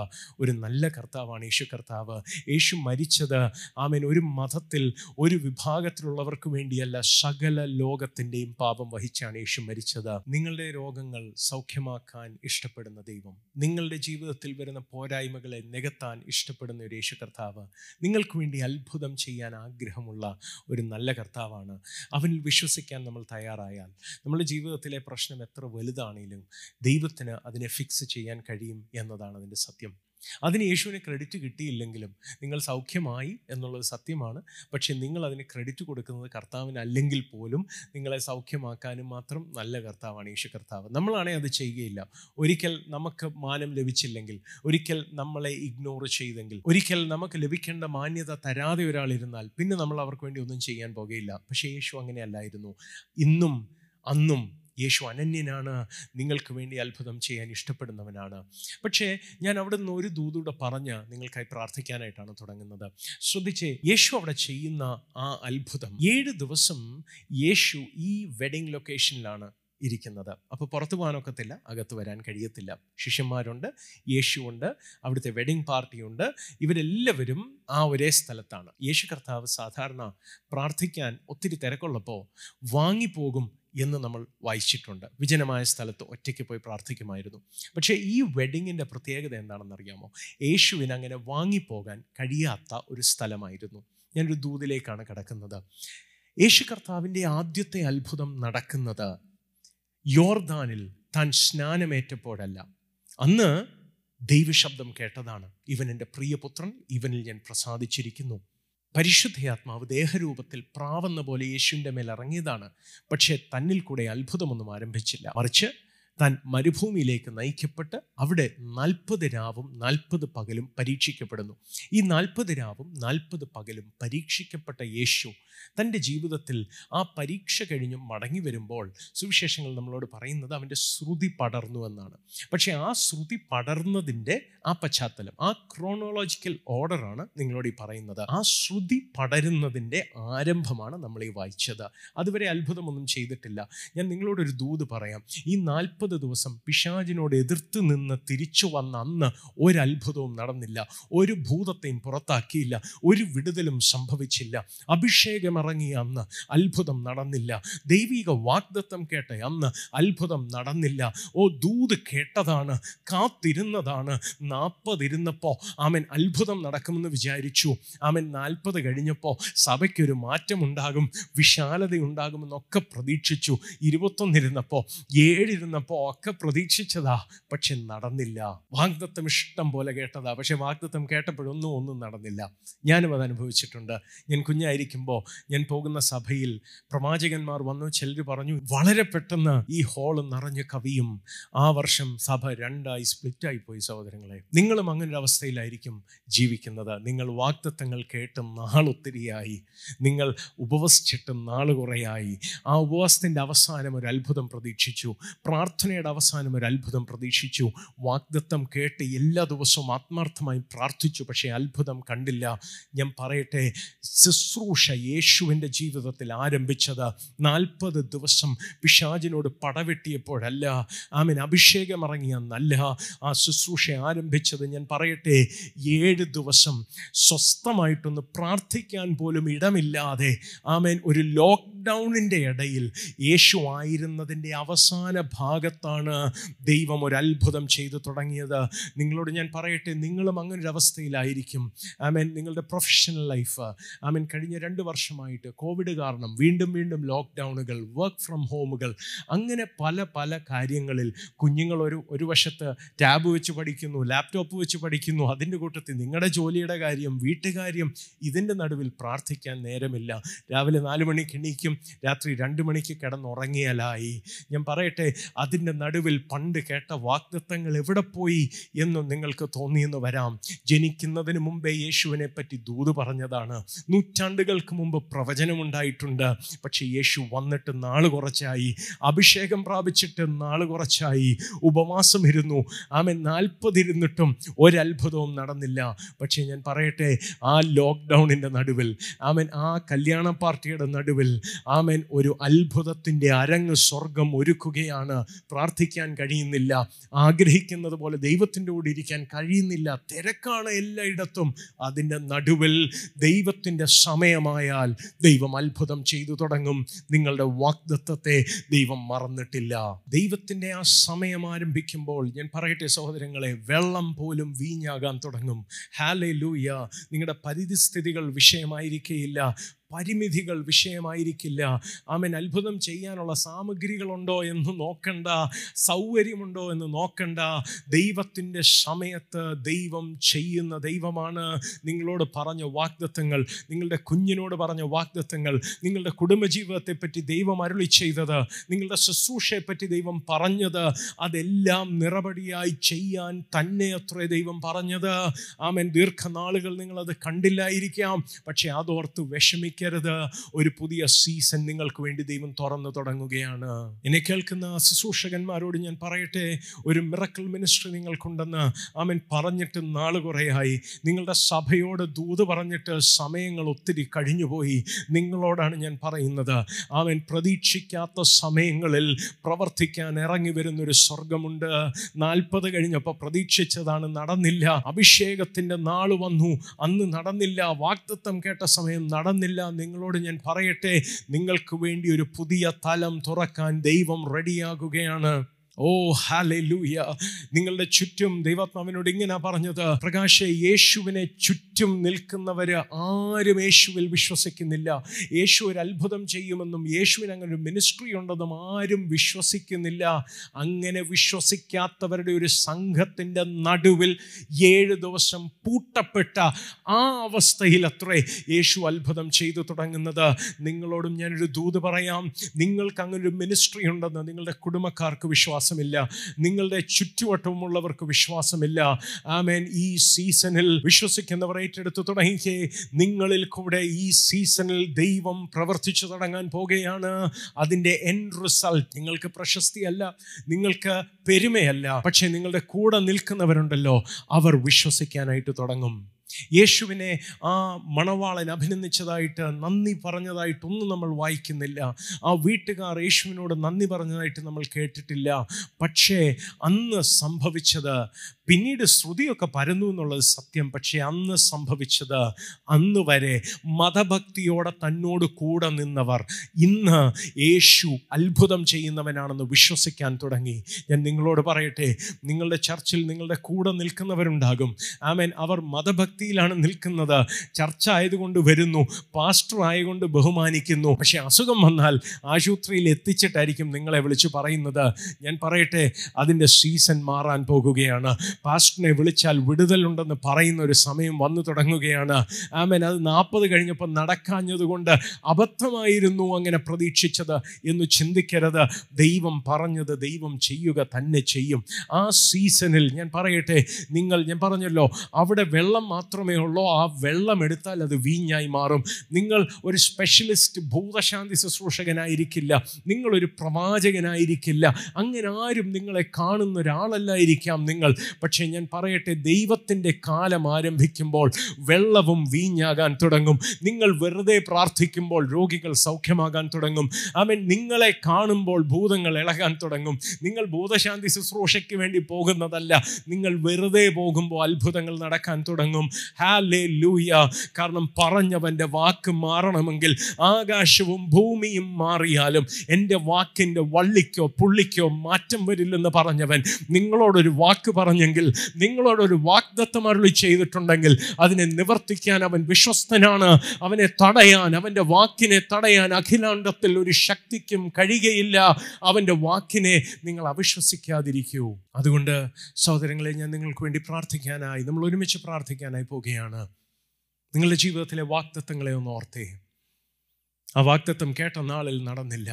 ഒരു നല്ല കർത്താവാണ് യേശു കർത്താവ്. യേശു മരിച്ചത് ആമേൻ ഒരു മതത്തിൽ ഒരു വിഭാഗത്തിലുള്ളവർക്ക് വേണ്ടിയല്ല, സകല ലോകത്തിൻ്റെയും പാപം വഹിച്ചാണ് യേശു മരിച്ചത്. നിങ്ങളുടെ രോഗങ്ങൾ സൗഖ്യമാക്കാൻ ഇഷ്ടപ്പെടുന്ന ദൈവം, നിങ്ങളുടെ ജീവിതത്തിൽ വരുന്ന പോരായ്മകളെ നികത്താൻ ഇഷ്ടപ്പെടുന്ന ഒരു യേശു കർത്താവ്, നിങ്ങൾക്ക് വേണ്ടി അത്ഭുതം ചെയ്യാൻ ആഗ്രഹമുള്ള ഒരു നല്ല കർത്താവാണ്. അവനിൽ വിശ്വസിക്കാൻ നമ്മൾ തയ്യാറായാൽ നമ്മുടെ ജീവിതത്തിലെ പ്രശ്നം എത്ര വലുതാണെങ്കിലും ദൈവത്തിന് അതിനെ ഫിക്സ് ചെയ്യാൻ കഴിയും എന്നതാണ് അതിൻ്റെ സത്യം. അതിന് യേശുവിന് ക്രെഡിറ്റ് കിട്ടിയില്ലെങ്കിലും നിങ്ങൾ സൗഖ്യമായി എന്നുള്ളത് സത്യമാണ്. പക്ഷേ നിങ്ങൾ അതിന് ക്രെഡിറ്റ് കൊടുക്കുന്നത് കർത്താവിനല്ലെങ്കിൽ പോലും നിങ്ങളെ സൗഖ്യമാക്കാനും മാത്രം നല്ല കർത്താവാണ് യേശു കർത്താവ്. നമ്മളാണെങ്കിൽ അത് ചെയ്യുകയില്ല. ഒരിക്കൽ നമുക്ക് മാനം ലഭിച്ചില്ലെങ്കിൽ, ഒരിക്കൽ നമ്മളെ ഇഗ്നോർ ചെയ്തെങ്കിൽ, ഒരിക്കൽ നമുക്ക് ലഭിക്കേണ്ട മാന്യത തരാതെ ഒരാളിരുന്നാൽ പിന്നെ നമ്മൾ അവർക്ക് വേണ്ടി ഒന്നും ചെയ്യാൻ പോകുകയില്ല. പക്ഷേ യേശു അങ്ങനെയല്ലായിരുന്നു. ഇന്നും അന്നും യേശു അനന്യനാണ്, നിങ്ങൾക്ക് വേണ്ടി അത്ഭുതം ചെയ്യാൻ ഇഷ്ടപ്പെടുന്നവനാണ്. പക്ഷേ ഞാൻ അവിടെ നിന്ന് ഒരു ദൂതൂടെ പറഞ്ഞ് നിങ്ങൾക്കായി പ്രാർത്ഥിക്കാനായിട്ടാണ് തുടങ്ങുന്നത്. ശ്രദ്ധിച്ചേ, യേശു അവിടെ ചെയ്യുന്ന ആ അത്ഭുതം. ഏഴ് ദിവസം യേശു ഈ വെഡിങ് ലൊക്കേഷനിലാണ് ഇരിക്കുന്നത്. അപ്പോൾ പുറത്തു പോകാനൊക്കത്തില്ല, അകത്ത് വരാൻ കഴിയത്തില്ല. ശിഷ്യന്മാരുണ്ട്, യേശുവുണ്ട്, അവിടുത്തെ വെഡിങ് പാർട്ടിയുണ്ട്. ഇവരെല്ലാവരും ആ ഒരേ സ്ഥലത്താണ്. യേശു കർത്താവ് സാധാരണ പ്രാർത്ഥിക്കാൻ ഒത്തിരി തിരക്കുള്ളപ്പോൾ വാങ്ങിപ്പോകും എന്ന് നമ്മൾ വായിച്ചിട്ടുണ്ട്. വിജനമായ സ്ഥലത്ത് ഒറ്റയ്ക്ക് പോയി പ്രാർത്ഥിക്കുമായിരുന്നു. പക്ഷേ ഈ വെഡിങ്ങിൻ്റെ പ്രത്യേകത എന്താണെന്നറിയാമോ? യേശുവിന് അങ്ങനെ വാങ്ങിപ്പോകാൻ കഴിയാത്ത ഒരു സ്ഥലമായിരുന്നു. ഞാനൊരു ദൂതിലേക്കാണ് കടക്കുന്നത്. യേശു കർത്താവിൻ്റെ ആദ്യത്തെ അത്ഭുതം നടക്കുന്നത് യോർദാനിൽ താൻ സ്നാനമേറ്റപ്പോഴല്ല. അന്ന് ദൈവശബ്ദം കേട്ടതാണ്, ഇവൻ എൻ്റെ പ്രിയപുത്രൻ, ഇവനിൽ ഞാൻ പ്രസാദിച്ചിരിക്കുന്നു. പരിശുദ്ധയാത്മാവ് ദേഹരൂപത്തിൽ പ്രാവുന്ന പോലെ യേശുവിൻ്റെ മേൽ ഇറങ്ങിയതാണ്. പക്ഷേ തന്നിൽ കൂടെ അത്ഭുതമൊന്നും ആരംഭിച്ചില്ല. മറിച്ച് താൻ മരുഭൂമിയിലേക്ക് നയിക്കപ്പെട്ട് അവിടെ നാൽപ്പത് രാവും നാൽപ്പത് പകലും പരീക്ഷിക്കപ്പെടുന്നു. ഈ നാൽപ്പത് രാവും നാൽപ്പത് പകലും പരീക്ഷിക്കപ്പെട്ട യേശു തൻ്റെ ജീവിതത്തിൽ ആ പരീക്ഷ കഴിഞ്ഞും മടങ്ങി വരുമ്പോൾ സുവിശേഷങ്ങൾ നമ്മളോട് പറയുന്നത് അവൻ്റെ ശ്രുതി പടർന്നു എന്നാണ്. പക്ഷേ ആ ശ്രുതി പടർന്നതിൻ്റെ ആ പശ്ചാത്തലം, ആ ക്രോണോളജിക്കൽ ഓർഡറാണ് നിങ്ങളോട് ഈ പറയുന്നത്. ആ ശ്രുതി പടരുന്നതിൻ്റെ ആരംഭമാണ് നമ്മൾ ഈ വായിച്ചത്. അതുവരെ അത്ഭുതമൊന്നും ചെയ്തിട്ടില്ല. ഞാൻ നിങ്ങളോടൊരു ദൂത് പറയാം. ഈ നാൽപ്പത് ദിവസം പിശാചിനോട് എതിർത്ത് നിന്ന് തിരിച്ചു വന്ന അന്ന് ഒരത്ഭുതവും നടന്നില്ല, ഒരു ഭൂതത്തെയും പുറത്താക്കിയില്ല, ഒരു വിടുതലും സംഭവിച്ചില്ല. അഭിഷേകമിറങ്ങിയ അന്ന് അത്ഭുതം നടന്നില്ല. ദൈവിക വാഗ്ദത്തം കേട്ട അന്ന് അത്ഭുതം നടന്നില്ല. ഓ, ദൂത് കേട്ടതാണ്, കാത്തിരുന്നതാണ്. നാൽപ്പതിരുന്നപ്പോൾ ആമൻ അത്ഭുതം നടക്കുമെന്ന് വിചാരിച്ചു. ആമൻ നാൽപ്പത് കഴിഞ്ഞപ്പോൾ സഭയ്ക്കൊരു മാറ്റമുണ്ടാകും, വിശാലതയുണ്ടാകുമെന്നൊക്കെ പ്രതീക്ഷിച്ചു. ഇരുപത്തൊന്നിരുന്നപ്പോൾ, ഏഴിരുന്നപ്പോൾ ഒക്കെ പ്രതീക്ഷിച്ചതാ, പക്ഷെ നടന്നില്ല. വാഗ്ദത്തം ഇഷ്ടം പോലെ കേട്ടതാ, പക്ഷെ വാഗ്ദത്തം കേട്ടപ്പോഴൊന്നും ഒന്നും നടന്നില്ല. ഞാനും അത് അനുഭവിച്ചിട്ടുണ്ട്. ഞാൻ കുഞ്ഞായിരിക്കുമ്പോൾ ഞാൻ പോകുന്ന സഭയിൽ പ്രവാചകന്മാർ വന്നു. ചിലർ പറഞ്ഞു വളരെ പെട്ടെന്ന് ഈ ഹോള് നിറഞ്ഞ് കവിയും. ആ വർഷം സഭ രണ്ടായി സ്പ്ലിറ്റായി പോയി. സഹോദരങ്ങളെ, നിങ്ങളും അങ്ങനൊരു അവസ്ഥയിലായിരിക്കും ജീവിക്കുന്നത്. നിങ്ങൾ വാഗ്ദത്തങ്ങൾ കേട്ടും നാളൊത്തിരിയായി, നിങ്ങൾ ഉപവസിച്ചിട്ടും നാൾ കുറയായി. ആ ഉപവാസത്തിൻ്റെ അവസാനം ഒരു അത്ഭുതം പ്രതീക്ഷിച്ചു, പ്രാർത്ഥന പ്രാർത്ഥനയുടെ അവസാനം ഒരു അത്ഭുതം പ്രതീക്ഷിച്ചു, വാഗ്ദത്തം കേട്ട് എല്ലാ ദിവസവും ആത്മാർത്ഥമായി പ്രാർത്ഥിച്ചു, പക്ഷേ അത്ഭുതം കണ്ടില്ല. ഞാൻ പറയട്ടെ, ശുശ്രൂഷ യേശുവിൻ്റെ ജീവിതത്തിൽ ആരംഭിച്ചത് നാൽപ്പത് ദിവസം പിശാചിനോട് പടവെട്ടിയപ്പോഴല്ല, ആമേൻ അഭിഷേകം ഇറങ്ങിയെന്നല്ല ആ ശുശ്രൂഷ ആരംഭിച്ചത്. ഞാൻ പറയട്ടെ, ഏഴ് ദിവസം സ്വസ്ഥമായിട്ടൊന്ന് പ്രാർത്ഥിക്കാൻ പോലും ഇടമില്ലാതെ, ആമേൻ ഒരു ലോക്ക്ഡൗണിൻ്റെ ഇടയിൽ യേശു ആയിരുന്നതിൻ്റെ അവസാന ഭാഗത്ത് ാണ് ദൈവം ഒരു അത്ഭുതം ചെയ്തു തുടങ്ങിയത്. നിങ്ങളോട് ഞാൻ പറയട്ടെ, നിങ്ങളും അങ്ങനൊരവസ്ഥയിലായിരിക്കും. ആമേൻ നിങ്ങളുടെ പ്രൊഫഷണൽ ലൈഫ്, ആമേൻ കഴിഞ്ഞ രണ്ട് വർഷമായിട്ട് കോവിഡ് കാരണം വീണ്ടും വീണ്ടും ലോക്ക്ഡൗണുകൾ, വർക്ക് ഫ്രം ഹോമുകൾ, അങ്ങനെ പല പല കാര്യങ്ങളിൽ കുഞ്ഞുങ്ങൾ ഒരു ഒരു വശത്ത് ടാബ് വെച്ച് പഠിക്കുന്നു, ലാപ്ടോപ്പ് വെച്ച് പഠിക്കുന്നു, അതിൻ്റെ കൂട്ടത്തിൽ നിങ്ങളുടെ ജോലിയുടെ കാര്യം, വീട്ടുകാര്യം, ഇതിൻ്റെ നടുവിൽ പ്രാർത്ഥിക്കാൻ നേരമില്ല. രാവിലെ നാല് മണിക്ക് എണീക്കും, രാത്രി രണ്ട് മണിക്ക് കിടന്നുറങ്ങിയാലായി. ഞാൻ പറയട്ടെ, അതിന് കടലിൻ്റെ നടുവിൽ പണ്ട് കേട്ട വാഗ്ദത്തങ്ങൾ എവിടെ പോയി എന്ന് നിങ്ങൾക്ക് തോന്നിയെന്ന് വരാം. ജനിക്കുന്നതിന് മുമ്പേ യേശുവിനെ പറ്റി ദൂത് പറഞ്ഞതാണ്. നൂറ്റാണ്ടുകൾക്ക് മുമ്പ് പ്രവചനമുണ്ടായിട്ടുണ്ട്. പക്ഷേ യേശു വന്നിട്ട് നാള് കുറച്ചായി, അഭിഷേകം പ്രാപിച്ചിട്ട് നാള് കുറച്ചായി, ഉപവാസം ഇരുന്നു, ആമേൻ, നാൽപ്പതിരുന്നിട്ടും ഒരത്ഭുതവും നടന്നില്ല. പക്ഷേ ഞാൻ പറയട്ടെ, ആ ലോക്ക്ഡൗണിൻ്റെ നടുവിൽ, ആമേൻ, ആ കല്യാണ പാർട്ടിയുടെ നടുവിൽ, ആമേൻ, ഒരു അത്ഭുതത്തിൻ്റെ അരങ്ങ് സ്വർഗം ഒരുക്കുകയാണ്. പ്രാർത്ഥിക്കാൻ കഴിയുന്നില്ല, ആഗ്രഹിക്കുന്നത് പോലെ ദൈവത്തിൻ്റെ കൂടെ ഇരിക്കാൻ കഴിയുന്നില്ല, തിരക്കാണ് എല്ലായിടത്തും. അതിൻ്റെ നടുവിൽ ദൈവത്തിൻ്റെ സമയമായാൽ ദൈവം അത്ഭുതം ചെയ്തു തുടങ്ങും. നിങ്ങളുടെ വാഗ്ദത്തത്തെ ദൈവം മറന്നിട്ടില്ല. ദൈവത്തിൻ്റെ ആ സമയം ആരംഭിക്കുമ്പോൾ ഞാൻ പറയട്ടെ സഹോദരങ്ങളെ, വെള്ളം പോലും വീഞ്ഞാകാൻ തുടങ്ങും. ഹല്ലേലൂയ. നിങ്ങളുടെ പരിധിസ്ഥിതികൾ വിഷയമായിരിക്കുകയില്ല, പരിമിതികൾ വിഷയമായിരിക്കില്ല. ആമേൻ. അത്ഭുതം ചെയ്യാനുള്ള സാമഗ്രികളുണ്ടോ എന്ന് നോക്കണ്ട, സൗകര്യമുണ്ടോ എന്ന് നോക്കണ്ട. ദൈവത്തിൻ്റെ സമയത്ത് ദൈവം ചെയ്യുന്ന ദൈവമാണ്. നിങ്ങളോട് പറഞ്ഞ വാഗ്ദത്തങ്ങൾ, നിങ്ങളുടെ കുഞ്ഞിനോട് പറഞ്ഞ വാഗ്ദത്തങ്ങൾ, നിങ്ങളുടെ കുടുംബജീവിതത്തെപ്പറ്റി ദൈവം അരുളി ചെയ്തത്, നിങ്ങളുടെ ശുശ്രൂഷയെപ്പറ്റി ദൈവം പറഞ്ഞത്, അതെല്ലാം നിറപടിയായി ചെയ്യാൻ തന്നെ അത്രേ ദൈവം പറഞ്ഞത്. ആമേൻ. ദീർഘനാളുകൾ നിങ്ങളത് കണ്ടില്ലായിരിക്കാം, പക്ഷേ അതോർത്ത് വിഷമിക്കുക. ഒരു പുതിയ സീസൺ നിങ്ങൾക്ക് വേണ്ടി ദൈവം തുറന്നു തുടങ്ങുകയാണ്. എന്നെ കേൾക്കുന്ന ശുശ്രൂഷകന്മാരോട് ഞാൻ പറയട്ടെ, ഒരു മിറക്കിൾ മിനിസ്ട്രി നിങ്ങൾക്കുണ്ടെന്ന് ആമേൻ പറഞ്ഞിട്ട് നാള് കുറേയായി. നിങ്ങളുടെ സഭയോട് ദൂത് പറഞ്ഞിട്ട് സമയങ്ങൾ ഒത്തിരി കഴിഞ്ഞുപോയി. നിങ്ങളോടാണ് ഞാൻ പറയുന്നത്, ആമേൻ, പ്രതീക്ഷിക്കാത്ത സമയങ്ങളിൽ പ്രവർത്തിക്കാൻ ഇറങ്ങി വരുന്നൊരു സ്വർഗമുണ്ട്. നാൽപ്പത് കഴിഞ്ഞപ്പോൾ പ്രതീക്ഷിച്ചതാണ്, നടന്നില്ല. അഭിഷേകത്തിൻ്റെ നാള് വന്നു, അന്ന് നടന്നില്ല. വാഗ്ദത്തം കേട്ട സമയം നടന്നില്ല. നിങ്ങളോട് ഞാൻ പറയട്ടെ, നിങ്ങൾക്ക് വേണ്ടി ഒരു പുതിയ തലം തുറക്കാൻ ദൈവം റെഡിയാകുകയാണ്. ഓ ഹല്ലേലൂയ. നിങ്ങളുടെ ചുറ്റും ദൈവാത്മാവിനോട് ഇങ്ങനെ പറഞ്ഞത്, പ്രകാശേ, യേശുവിനെ ചുറ്റും നിൽക്കുന്നവര് ആരും യേശുവിൽ വിശ്വസിക്കുന്നില്ല. യേശു ഒരു അത്ഭുതം ചെയ്യുമെന്നും യേശുവിന് അങ്ങനെ ഒരു മിനിസ്ട്രി ഉണ്ടെന്നും ആരും വിശ്വസിക്കുന്നില്ല. അങ്ങനെ വിശ്വസിക്കാത്തവരുടെ ഒരു സംഘത്തിൻ്റെ നടുവിൽ ഏഴ് ദിവസം പൂട്ടപ്പെട്ട ആ അവസ്ഥയിലത്രേ യേശു അത്ഭുതം ചെയ്തു തുടങ്ങുന്നത്. നിങ്ങളോടും ഞാനൊരു ദൂത് പറയാം, നിങ്ങൾക്ക് അങ്ങനൊരു മിനിസ്ട്രി ഉണ്ടെന്ന് നിങ്ങളുടെ കുടുംബക്കാർക്ക് വിശ്വാസം ില്ല നിങ്ങളുടെ ചുറ്റുവട്ടവുമുള്ളവർക്ക് വിശ്വാസമില്ല. ആമേൻ. ഈ സീസണിൽ വിശ്വസിക്കുന്നവർ ഏറ്റെടുത്ത് തുടങ്ങിക്കേ. നിങ്ങളിൽ കൂടെ ഈ സീസണിൽ ദൈവം പ്രവർത്തിച്ചു തുടങ്ങാൻ പോകുകയാണ്. അതിൻ്റെ എൻഡ് റിസൾട്ട് നിങ്ങൾക്ക് പ്രശസ്തിയല്ല, നിങ്ങൾക്ക് പെരുമയല്ല, പക്ഷേ നിങ്ങളുടെ കൂടെ നിൽക്കുന്നവരുണ്ടല്ലോ, അവർ വിശ്വസിക്കാനായിട്ട് തുടങ്ങും. യേശുവിനെ ആ മണവാളൻ അഭിനന്ദിച്ചതായിട്ട്, നന്ദി പറഞ്ഞതായിട്ടൊന്നും നമ്മൾ വായിക്കുന്നില്ല. ആ വീട്ടുകാർ യേശുവിനോട് നന്ദി പറഞ്ഞതായിട്ട് നമ്മൾ കേട്ടിട്ടില്ല. പക്ഷേ അന്ന് സംഭവിച്ചത്, പിന്നീട് ശ്രുതിയൊക്കെ പരന്നു എന്നുള്ളത് സത്യം, പക്ഷേ അന്ന് സംഭവിച്ചത്, അന്ന് വരെ മതഭക്തിയോടെ തന്നോട് കൂടെ നിന്നവർ ഇന്ന് യേശു അത്ഭുതം ചെയ്യുന്നവനാണെന്ന് വിശ്വസിക്കാൻ തുടങ്ങി. ഞാൻ നിങ്ങളോട് പറയട്ടെ, നിങ്ങളുടെ ചർച്ചിൽ നിങ്ങളുടെ കൂടെ നിൽക്കുന്നവരുണ്ടാകും. ആമേൻ. അവർ മതഭക്തി ാണ് നിൽക്കുന്നത്, ചർച്ച ആയതുകൊണ്ട് വരുന്നു, പാസ്റ്റർ ആയതുകൊണ്ട് ബഹുമാനിക്കുന്നു. പക്ഷെ അസുഖം വന്നാൽ ആശുപത്രിയിൽ എത്തിച്ചിട്ടായിരിക്കും നിങ്ങളെ വിളിച്ചു പറയുന്നത്. ഞാൻ പറയട്ടെ, അതിൻ്റെ സീസൺ മാറാൻ പോകുകയാണ്. പാസ്റ്ററിനെ വിളിച്ചാൽ വിടുതലുണ്ടെന്ന് പറയുന്ന ഒരു സമയം വന്നു തുടങ്ങുകയാണ്. ആമേൻ. അത് നാൽപ്പത് കഴിഞ്ഞപ്പോൾ നടക്കാഞ്ഞതുകൊണ്ട് അബദ്ധമായിരുന്നു അങ്ങനെ പ്രതീക്ഷിച്ചത് എന്ന് ചിന്തിക്കരുത്. ദൈവം പറഞ്ഞത് ദൈവം ചെയ്യുക തന്നെ ചെയ്യും. ആ സീസണിൽ ഞാൻ പറയട്ടെ, നിങ്ങൾ, ഞാൻ പറഞ്ഞല്ലോ, അവിടെ വെള്ളം മാത്രമേ ഉള്ളൂ. ആ വെള്ളം എടുത്താൽ അത് വീഞ്ഞായി മാറും. നിങ്ങൾ ഒരു സ്പെഷ്യലിസ്റ്റ് ഭൂതശാന്തി ശുശ്രൂഷകനായിരിക്കില്ല, നിങ്ങളൊരു പ്രവാചകനായിരിക്കില്ല, അങ്ങനെ ആരും നിങ്ങളെ കാണുന്ന ഒരാളല്ലായിരിക്കാം നിങ്ങൾ. പക്ഷേ ഞാൻ പറയട്ടെ, ദൈവത്തിൻ്റെ കാലം ആരംഭിക്കുമ്പോൾ വെള്ളവും വീഞ്ഞാകാൻ തുടങ്ങും. നിങ്ങൾ വെറുതെ പ്രാർത്ഥിക്കുമ്പോൾ രോഗികൾ സൗഖ്യമാകാൻ തുടങ്ങും. ആമേൻ. നിങ്ങളെ കാണുമ്പോൾ ഭൂതങ്ങൾ ഇളകാൻ തുടങ്ങും. നിങ്ങൾ ഭൂതശാന്തി ശുശ്രൂഷയ്ക്ക് വേണ്ടി പോകുന്നതല്ല, നിങ്ങൾ വെറുതെ പോകുമ്പോൾ അത്ഭുതങ്ങൾ നടക്കാൻ തുടങ്ങും. ഹല്ലേലൂയ. കാരണം പറഞ്ഞവൻ്റെ വാക്ക് മാറണമെങ്കിൽ ആകാശവും ഭൂമിയും മാറിയാലും എൻ്റെ വാക്കിൻ്റെ വള്ളിക്കോ പുള്ളിക്കോ മാറ്റം വരില്ലെന്ന് പറഞ്ഞവൻ നിങ്ങളോടൊരു വാക്ക് പറഞ്ഞെങ്കിൽ, നിങ്ങളോടൊരു വാഗ്ദത്തം അരുളി ചെയ്തിട്ടുണ്ടെങ്കിൽ അതിനെ നിവർത്തിക്കാൻ അവൻ വിശ്വസ്തനാണ്. അവനെ തടയാൻ, അവൻ്റെ വാക്കിനെ തടയാൻ അഖിലാണ്ടത്തിൽ ഒരു ശക്തിക്കും കഴിയുകയില്ല. അവൻ്റെ വാക്കിനെ നിങ്ങൾ അവിശ്വസിക്കാതിരിക്കൂ. അതുകൊണ്ട് സഹോദരങ്ങളെ, ഞാൻ നിങ്ങൾക്ക് വേണ്ടി പ്രാർത്ഥിക്കാനായി, നമ്മൾ ഒരുമിച്ച് പ്രാർത്ഥിക്കാനായി പോവുകയാണ്. നിങ്ങളുടെ ജീവിതത്തിലെ വാഗ്ദത്തങ്ങളെ ഒന്ന് ഓർത്തേ. ആ വാഗ്ദത്തം കേട്ട നാളിൽ നടന്നില്ല,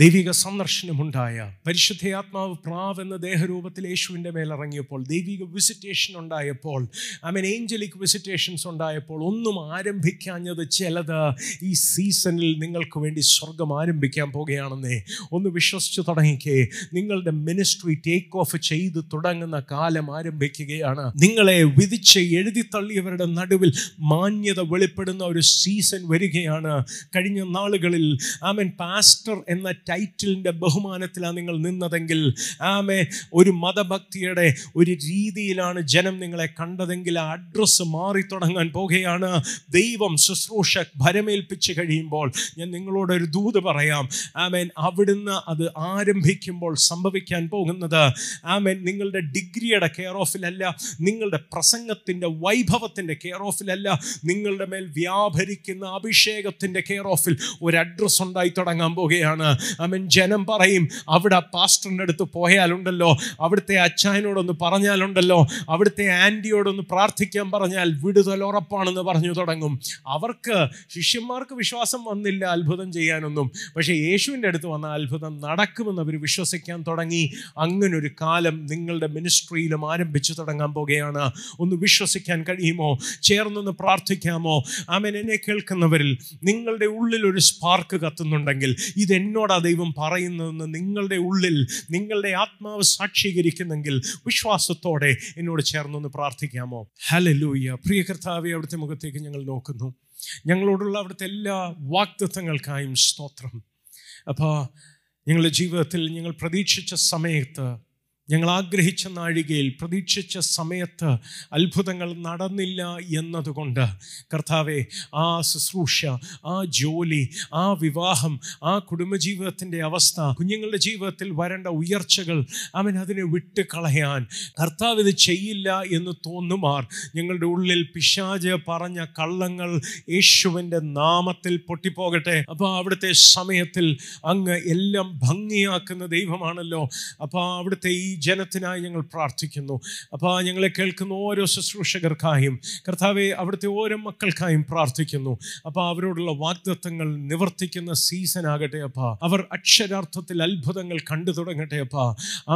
ദൈവിക സന്ദർശനമുണ്ടായ പരിശുദ്ധയാത്മാവ് പ്രാവ് എന്ന ദേഹരൂപത്തിൽ യേശുവിൻ്റെ മേലിറങ്ങിയപ്പോൾ, ദൈവിക വിസിറ്റേഷൻ ഉണ്ടായപ്പോൾ, ആമേൻ, ഏഞ്ചലിക് വിസിറ്റേഷൻസ് ഉണ്ടായപ്പോൾ, ഒന്നും ആരംഭിക്കാഞ്ഞത് ചിലത് ഈ സീസണിൽ നിങ്ങൾക്ക് വേണ്ടി സ്വർഗം ആരംഭിക്കാൻ പോകുകയാണെന്നേ ഒന്ന് വിശ്വസിച്ച് തുടങ്ങിക്കേ. നിങ്ങളുടെ മിനിസ്ട്രി ടേക്ക് ഓഫ് ചെയ്ത് തുടങ്ങുന്ന കാലം ആരംഭിക്കുകയാണ്. നിങ്ങളെ വിധിച്ച് എഴുതിത്തള്ളിയവരുടെ നടുവിൽ മാന്യത വെളിപ്പെടുന്ന ഒരു സീസൺ വരികയാണ്. കഴിഞ്ഞ നാളുകളിൽ ആമേൻ പാസ്റ്റർ എന്ന ടൈറ്റിലിൻ്റെ ബഹുമാനത്തിലാണ് നിങ്ങൾ നിന്നതെങ്കിൽ, ആമേ, ഒരു മതഭക്തിയുടെ ഒരു രീതിയിലാണ് ജനം നിങ്ങളെ കണ്ടതെങ്കിൽ, ആ അഡ്രസ്സ് മാറി തുടങ്ങാൻ പോകുകയാണ്. ദൈവം ശുശ്രൂഷ ഭരമേൽപ്പിച്ച് കഴിയുമ്പോൾ ഞാൻ നിങ്ങളോടൊരു ദൂത് പറയാം. ആമേൻ, അവിടുന്ന് അത് ആരംഭിക്കുമ്പോൾ സംഭവിക്കാൻ പോകുന്നത്, ആമേൻ, നിങ്ങളുടെ ഡിഗ്രിയുടെ കെയർ ഓഫിലല്ല, നിങ്ങളുടെ പ്രസംഗത്തിൻ്റെ വൈഭവത്തിൻ്റെ കെയർ ഓഫിലല്ല, നിങ്ങളുടെ മേൽ വ്യാപരിക്കുന്ന അഭിഷേകത്തിൻ്റെ കെയർ ഓഫിൽ ഒരു അഡ്രസ്സ് ഉണ്ടായി തുടങ്ങാൻ പോകുകയാണ്. ആമേൻ, ജനം പറയും, അവിടെ പാസ്റ്ററിൻ്റെ അടുത്ത് പോയാലുണ്ടല്ലോ, അവിടുത്തെ അച്ചായനോടൊന്ന് പറഞ്ഞാലുണ്ടല്ലോ, അവിടുത്തെ ആൻറ്റിയോടൊന്ന് പ്രാർത്ഥിക്കാൻ പറഞ്ഞാൽ വിടുതൽ ഉറപ്പാണെന്ന് പറഞ്ഞു തുടങ്ങും. അവർക്ക്, ശിഷ്യന്മാർക്ക് വിശ്വാസം വന്നില്ല അത്ഭുതം ചെയ്യാനൊന്നും, പക്ഷേ യേശുവിൻ്റെ അടുത്ത് വന്ന അത്ഭുതം നടക്കുമെന്ന് അവർ വിശ്വസിക്കാൻ തുടങ്ങി. അങ്ങനൊരു കാലം നിങ്ങളുടെ മിനിസ്ട്രിയിലും ആരംഭിച്ചു തുടങ്ങാൻ പോകുകയാണ്. ഒന്ന് വിശ്വസിക്കാൻ കഴിയുമോ? ചേർന്നൊന്ന് പ്രാർത്ഥിക്കാമോ? ആമേൻ, എന്നെ കേൾക്കുന്നവരിൽ നിങ്ങളുടെ ഉള്ളിലൊരു സ്പാർക്ക് കത്തുന്നുണ്ടെങ്കിൽ, ഇതെന്നോട് ദൈവം പറയുന്നതെന്ന് നിങ്ങളുടെ ഉള്ളിൽ നിങ്ങളുടെ ആത്മാവ് സാക്ഷീകരിക്കുന്നെങ്കിൽ വിശ്വാസത്തോടെ എന്നോട് ചേർന്നൊന്ന് പ്രാർത്ഥിക്കാമോ? ഹല്ലേലൂയ. പ്രിയ കർത്താവേ, അവിടുത്തെ മുഖത്തേക്ക് ഞങ്ങൾ നോക്കുന്നു. ഞങ്ങളോടുള്ള അവിടുത്തെ എല്ലാ വാഗ്ദത്തങ്ങൾക്കായും സ്തോത്രം. അപ്പോൾ ഞങ്ങളുടെ ജീവിതത്തിൽ ഞങ്ങൾ പ്രതീക്ഷിച്ച സമയത്ത്, ഞങ്ങൾ ആഗ്രഹിച്ച നാഴികയിൽ, പ്രതീക്ഷിച്ച സമയത്ത് അത്ഭുതങ്ങൾ നടന്നില്ല എന്നതുകൊണ്ട് കർത്താവെ, ആ ശുശ്രൂഷ, ആ ജോലി, ആ വിവാഹം, ആ കുടുംബജീവിതത്തിൻ്റെ അവസ്ഥ, കുഞ്ഞുങ്ങളുടെ ജീവിതത്തിൽ വരേണ്ട ഉയർച്ചകൾ, അവൻ അതിനെ വിട്ട് കളയാൻ കർത്താവ് ഇത് ചെയ്യില്ല എന്ന് തോന്നുമാർ ഞങ്ങളുടെ ഉള്ളിൽ പിശാച് പറഞ്ഞ കള്ളങ്ങൾ യേശുവിൻ്റെ നാമത്തിൽ പൊട്ടിപ്പോകട്ടെ. അപ്പോൾ അവിടുത്തെ സമയത്തിൽ അങ്ങ് എല്ലാം ഭംഗിയാക്കുന്ന ദൈവമാണല്ലോ. അപ്പോൾ അവിടുത്തെ ഈ ജനത്തിനായി ഞങ്ങൾ പ്രാർത്ഥിക്കുന്നു. അപ്പോൾ ഞങ്ങളെ കേൾക്കുന്ന ഓരോ ശുശ്രൂഷകർക്കായും കർത്താവെ, അവിടുത്തെ ഓരോ മക്കൾക്കായും പ്രാർത്ഥിക്കുന്നു. അപ്പോൾ അവരോടുള്ള വാഗ്ദത്തങ്ങൾ നിവർത്തിക്കുന്ന സീസണാകട്ടെ അപ്പാ. അവർ അക്ഷരാർത്ഥത്തിൽ അത്ഭുതങ്ങൾ കണ്ടു തുടങ്ങട്ടെ അപ്പാ.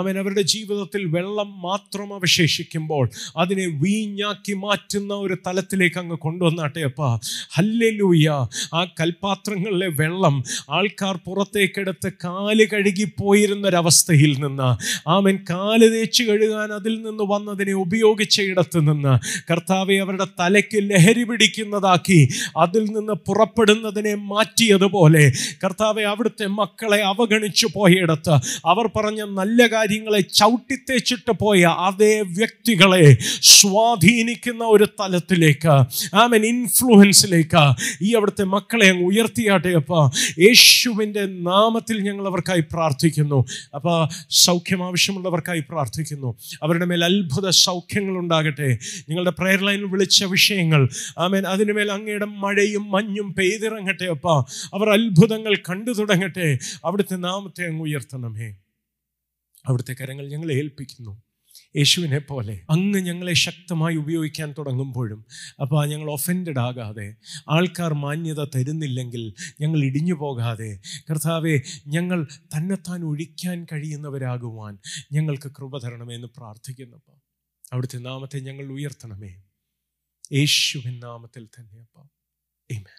അവൻ അവരുടെ ജീവിതത്തിൽ വെള്ളം മാത്രം അവശേഷിക്കുമ്പോൾ അതിനെ വീഞ്ഞാക്കി മാറ്റുന്ന ഒരു തലത്തിലേക്ക് അങ്ങ് കൊണ്ടുവന്നാട്ടെ അപ്പാ. ഹല്ലേലൂയ. ആ കൽപ്പാത്രങ്ങളിലെ വെള്ളം ആൾക്കാർ പുറത്തേക്കെടുത്ത് കാല് കഴുകി പോയിരുന്നൊരവസ്ഥയിൽ നിന്ന്, ആമേൻ, കാല് തേച്ച് കഴുകാൻ അതിൽ നിന്ന് വന്നതിനെ ഉപയോഗിച്ച ഇടത്ത് നിന്ന് കർത്താവെ, അവരുടെ തലയ്ക്ക് ലഹരി പിടിക്കുന്നതാക്കി അതിൽ നിന്ന് പുറപ്പെടുന്നതിനെ മാറ്റിയതുപോലെ കർത്താവെ, അവിടുത്തെ മക്കളെ അവഗണിച്ചു പോയിടത്ത് അവർ പറഞ്ഞ നല്ല കാര്യങ്ങളെ ചവിട്ടിത്തേച്ചിട്ട് പോയ അതേ വ്യക്തികളെ സ്വാധീനിക്കുന്ന ഒരു തലത്തിലേക്ക്, ആമേൻ, ഇൻഫ്ലുവൻസിലേക്ക് ഈ അവിടുത്തെ മക്കളെ അങ്ങ് ഉയർത്തിയാട്ടെ അപ്പോൾ. യേശുവിൻ്റെ നാമത്തിൽ ഞങ്ങൾ അവർക്കായി പ്രാർത്ഥിക്കുന്നു. അപ്പോൾ സൗഖ്യം ആവശ്യമുള്ളവർക്കായി പ്രാർത്ഥിക്കുന്നു. അവരുടെ മേൽ അത്ഭുത സൗഖ്യങ്ങൾ ഉണ്ടാകട്ടെ. നിങ്ങളുടെ പ്രെയർ ലൈനിൽ വിളിച്ച വിഷയങ്ങൾ, ആമേൻ, അതിനുമേൽ അങ്ങയുടെ മഴയും മഞ്ഞും പെയ്തിറങ്ങട്ടെ അപ്പാ. അവർ അത്ഭുതങ്ങൾ കണ്ടു തുടങ്ങട്ടെ. അവിടുത്തെ നാമത്തെ അങ്ങ് ഉയർത്തണമേ. അവിടുത്തെ കരങ്ങൾ ഞങ്ങളെ ഏൽപ്പിക്കുന്നു. യേശുവിനെ പോലെ അങ്ങ് ഞങ്ങളെ ശക്തമായി ഉപയോഗിക്കാൻ തുടങ്ങുമ്പോഴും അപ്പോൾ ഞങ്ങൾ ഒഫൻഡഡ് ആകാതെ, ആൾക്കാർ മാന്യത തരുന്നില്ലെങ്കിൽ ഞങ്ങൾ ഇടിഞ്ഞു പോകാതെ കർത്താവെ, ഞങ്ങൾ തന്നെത്താൻ ഒഴിക്കാൻ കഴിയുന്നവരാകുവാൻ ഞങ്ങൾക്ക് കൃപ തരണമേ എന്ന് പ്രാർത്ഥിക്കുന്നപ്പോൾ അവിടുത്തെ നാമത്തെ ഞങ്ങൾ ഉയർത്തണമേ. യേശുവിൻ നാമത്തിൽ തന്നെ അപ്പ. ആമേൻ.